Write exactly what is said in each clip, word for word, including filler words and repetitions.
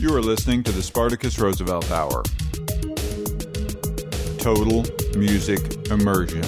You are listening to the Spartacus Roosevelt Hour. Total music immersion.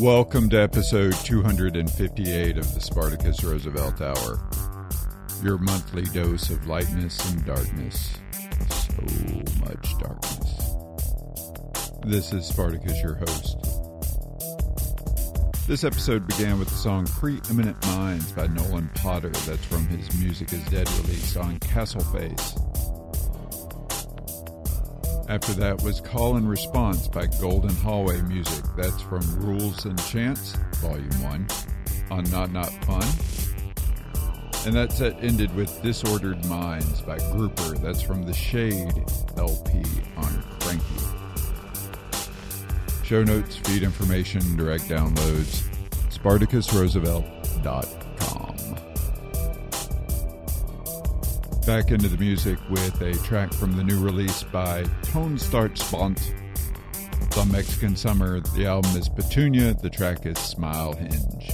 Welcome to episode two fifty-eight of the Spartacus Roosevelt Hour, your monthly dose of lightness and darkness. So much darkness. This is Spartacus, your host. This episode began with the song Preeminent Minds by Nolan Potter. That's from his Music is Dead release on Castleface. After that was Call and Response by Golden Hallway Music. That's from Rules and Chance, Volume one, on Not Not Fun. And that set ended with Disordered Minds by Grouper. That's from The Shade L P on Cranky. Show notes, feed information, direct downloads, spartacus roosevelt dot com. Back into the music with a track from the new release by Tonstartssbandht, The Mexican Summer. The album is Petunia. The track is Smile Hinge.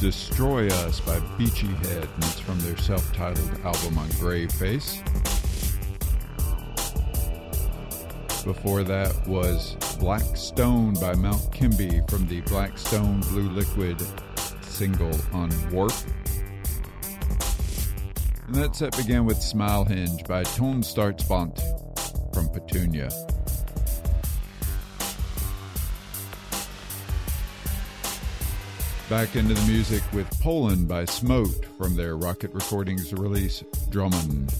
Destroy Us by Beachy Head, and it's from their self-titled album on Graveface. Before that was Black Stone by Mount Kimby from the Black Stone Blue Liquid single on Warp. And that set began with Smile Hinge by Tonstartssbandht from Petunia. Back into the music with Poland by Smote from their Rocket Recordings release, Drummond.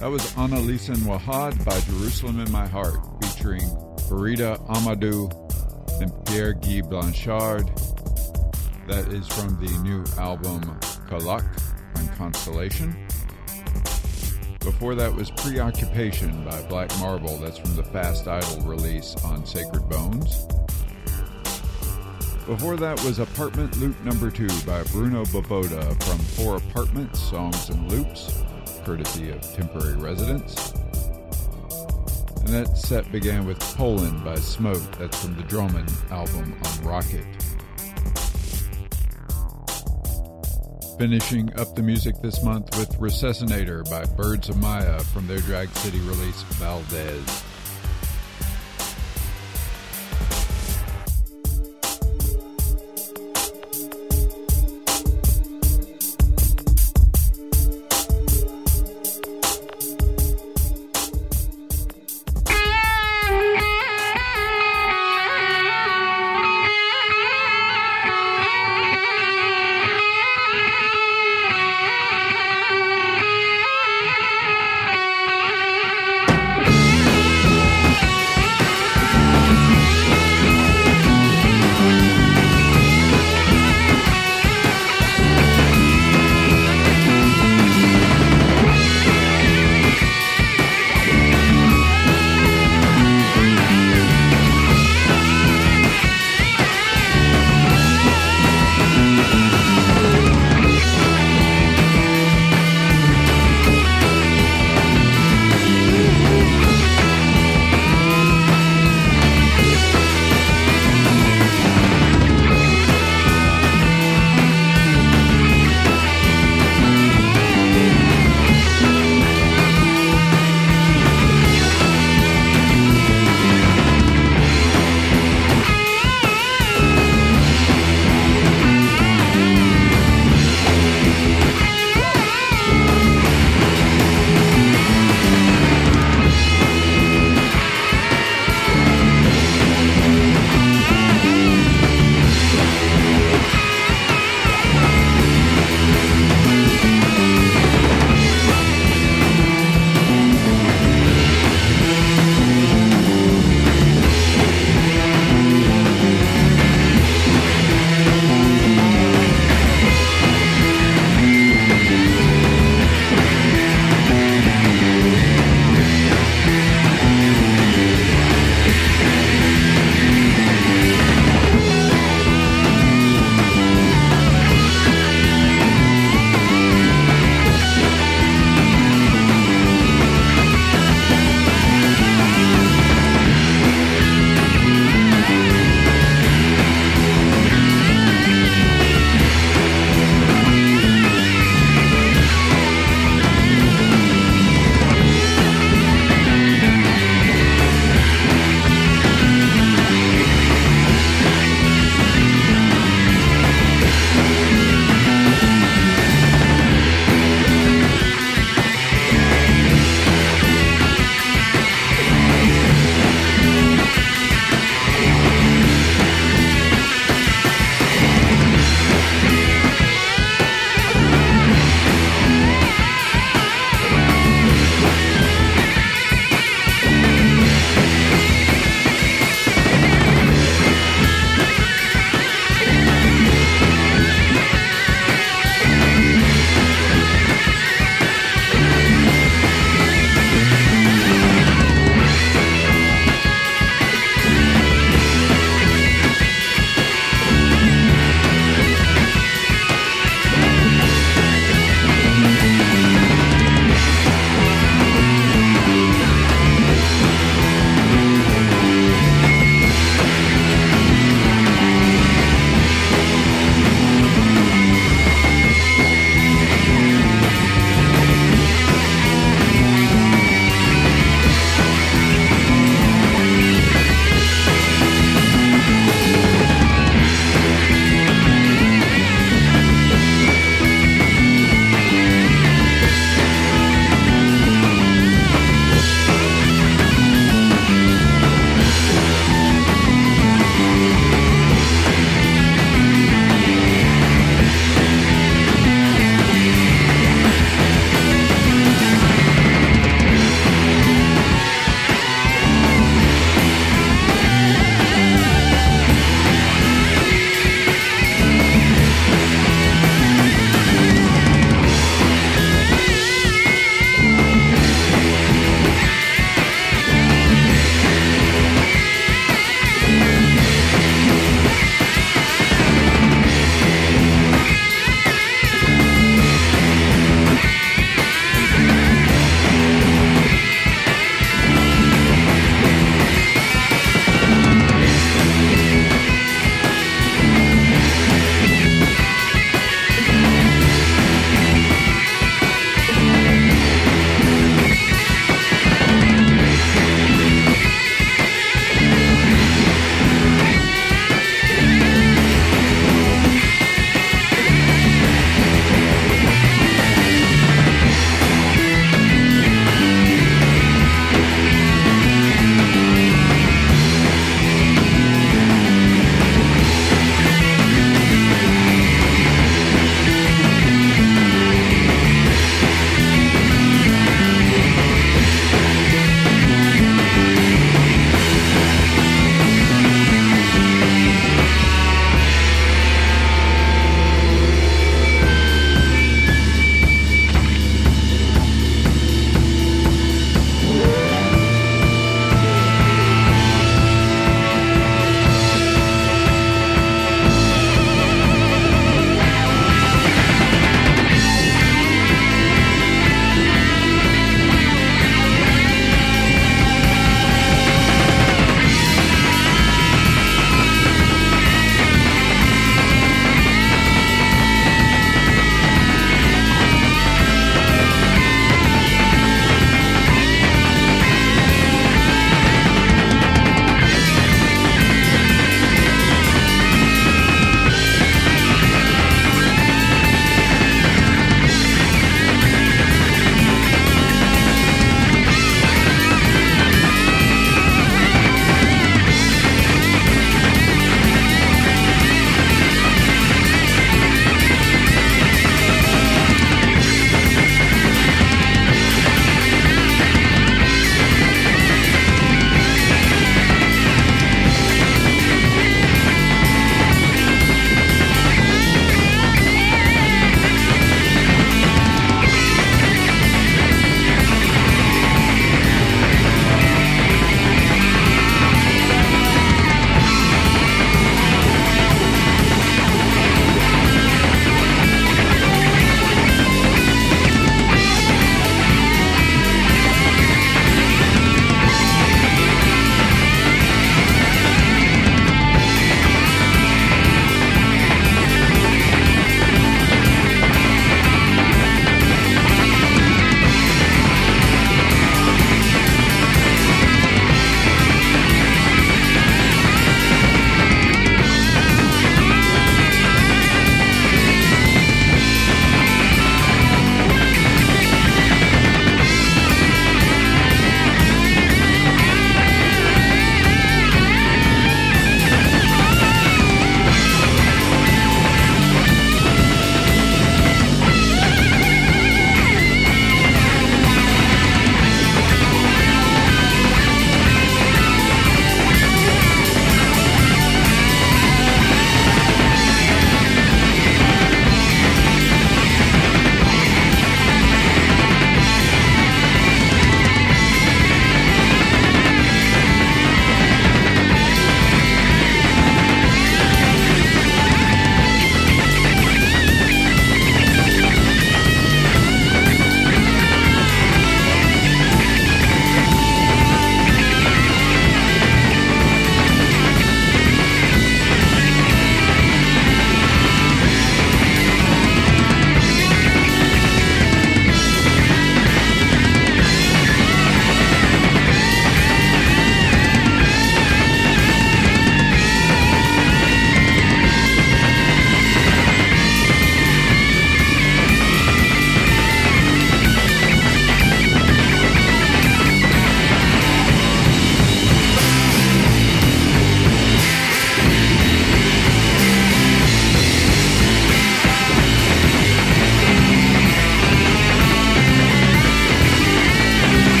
That was Annalisa Nwahad by Jerusalem in My Heart, featuring Farida Amadou and Pierre Guy Blanchard. That is from the new album Kalak on Constellation. Before that was Preoccupation by Black Marble. That's from the Fast Idol release on Sacred Bones. Before that was Apartment Loop number two by Bruno Bovoda from Four Apartments, Songs and Loops, courtesy of Temporary Residence. And that set began with Poland by Smote. That's from the Drummond album on Rocket. Finishing up the music this month with Recessinator by Birds of Maya from their Drag City release Valdez.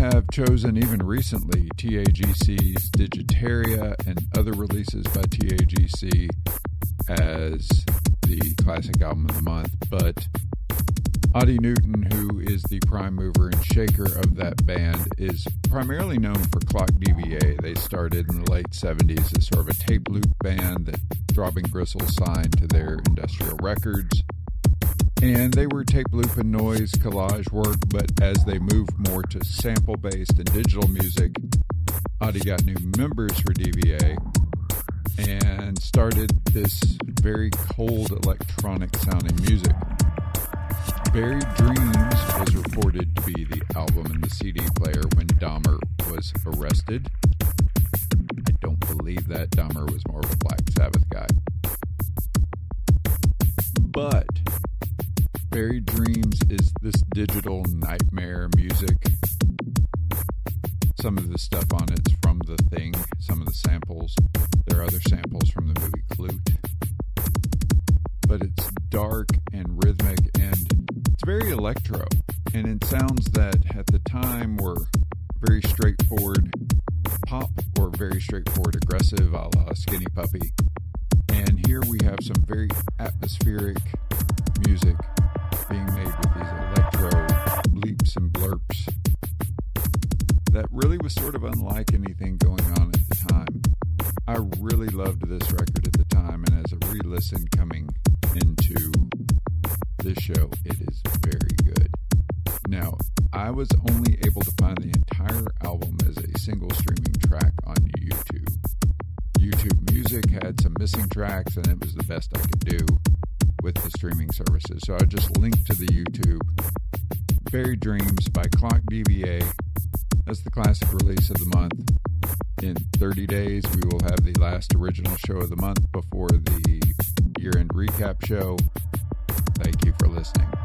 have chosen even recently T A G C's Digitaria and other releases by T A G C as the classic album of the month, but Adi Newton, who is the prime mover and shaker of that band, is primarily known for Clock D B A. They started in the late seventies as sort of a tape loop band that Throbbing Gristle signed to their Industrial Records. And they were tape loop and noise collage work, but as they moved more to sample-based and digital music, Adi got new members for D B A and started this very cold electronic-sounding music. Buried Dreams was reported to be the album in the C D player when Dahmer was arrested. I don't believe that. Dahmer was more of a Black Sabbath guy. But Buried Dreams is this digital nightmare music. Some of the stuff on it's from The Thing, some of the samples. There are other samples from the movie Clute. But it's dark and rhythmic, and it's very electro. And it sounds that at the time were very straightforward pop or very straightforward aggressive a la Skinny Puppy. And here we have some very atmospheric music being made with these electro bleeps and blurps that really was sort of unlike anything going on at the time. I really loved this record at the time, and as a re-listen coming into this show, it is very good. Now, I was only able to find the entire album as a single streaming track on YouTube. YouTube Music had some missing tracks, and it was the best I could do with the streaming services. So I just linked to the YouTube. Buried Dreams by Clock D B A. That's the classic release of the month. In thirty days, we will have the last original show of the month before the year-end recap show. Thank you for listening.